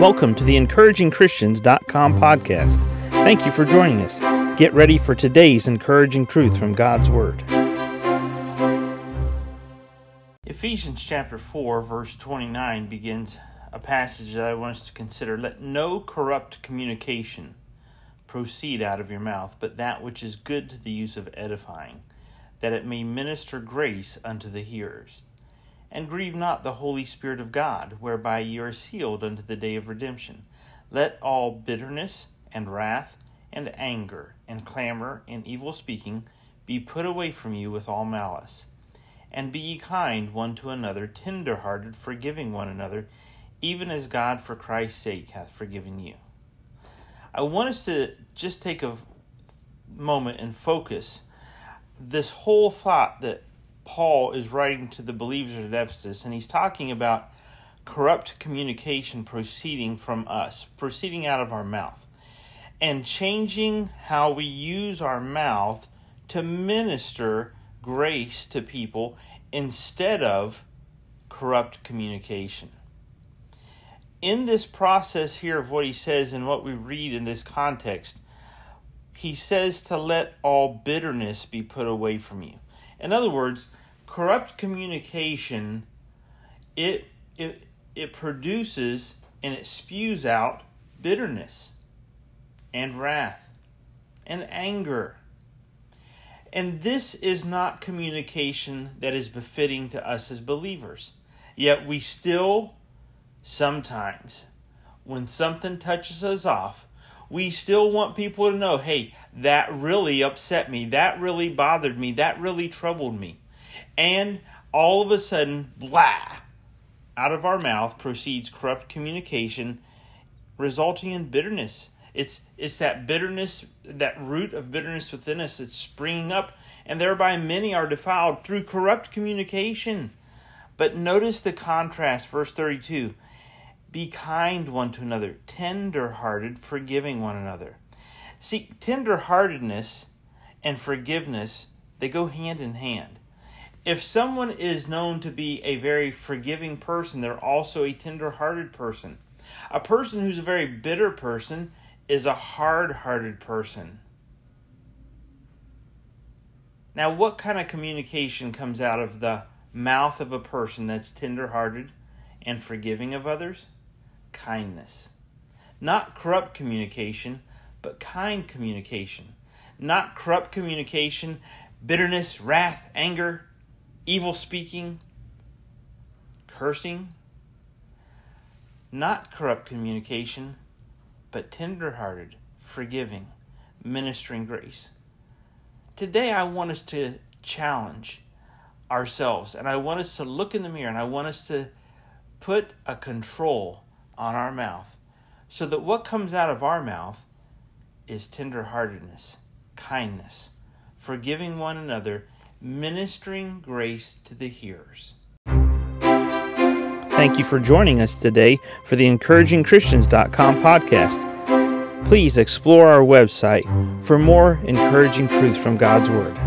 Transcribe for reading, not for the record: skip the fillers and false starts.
Welcome to the EncouragingChristians.com podcast. Thank you for joining us. Get ready for today's encouraging truth from God's Word. Ephesians chapter 4, verse 29 begins a passage that I want us to consider. Let no corrupt communication proceed out of your mouth, but that which is good to the use of edifying, that it may minister grace unto the hearers. And grieve not the Holy Spirit of God, whereby ye are sealed unto the day of redemption. Let all bitterness and wrath and anger and clamor and evil speaking be put away from you with all malice. And be ye kind one to another, tender-hearted, forgiving one another, even as God for Christ's sake hath forgiven you. I want us to just take a moment and focus this whole thought that Paul is writing to the believers at Ephesus, and he's talking about corrupt communication proceeding from us, proceeding out of our mouth, and changing how we use our mouth to minister grace to people instead of corrupt communication. In this process here of what he says and what we read in this context, he says to let all bitterness be put away from you. In other words, corrupt communication, it produces and it spews out bitterness and wrath and anger. And this is not communication that is befitting to us as believers. Yet we still, sometimes, when something touches us off, we still want people to know, hey, that really upset me, that really bothered me, that really troubled me. And all of a sudden, blah, out of our mouth proceeds corrupt communication, resulting in bitterness. It's that bitterness, that root of bitterness within us that's springing up, and thereby many are defiled through corrupt communication. But notice the contrast, verse 32. Be kind one to another, tender-hearted, forgiving one another. See, tender-heartedness and forgiveness, they go hand in hand. If someone is known to be a very forgiving person, they're also a tender-hearted person. A person who's a very bitter person is a hard-hearted person. Now, what kind of communication comes out of the mouth of a person that's tender-hearted and forgiving of others? Kindness. Not corrupt communication, but kind communication. Not corrupt communication, bitterness, wrath, anger, evil speaking, cursing. Not corrupt communication, but tender-hearted, forgiving, ministering grace. Today I want us to challenge ourselves, and I want us to look in the mirror, and I want us to put a control on our mouth, so that what comes out of our mouth is tenderheartedness, kindness, forgiving one another, ministering grace to the hearers. Thank you for joining us today for the EncouragingChristians.com podcast. Please explore our website for more encouraging truth from God's Word.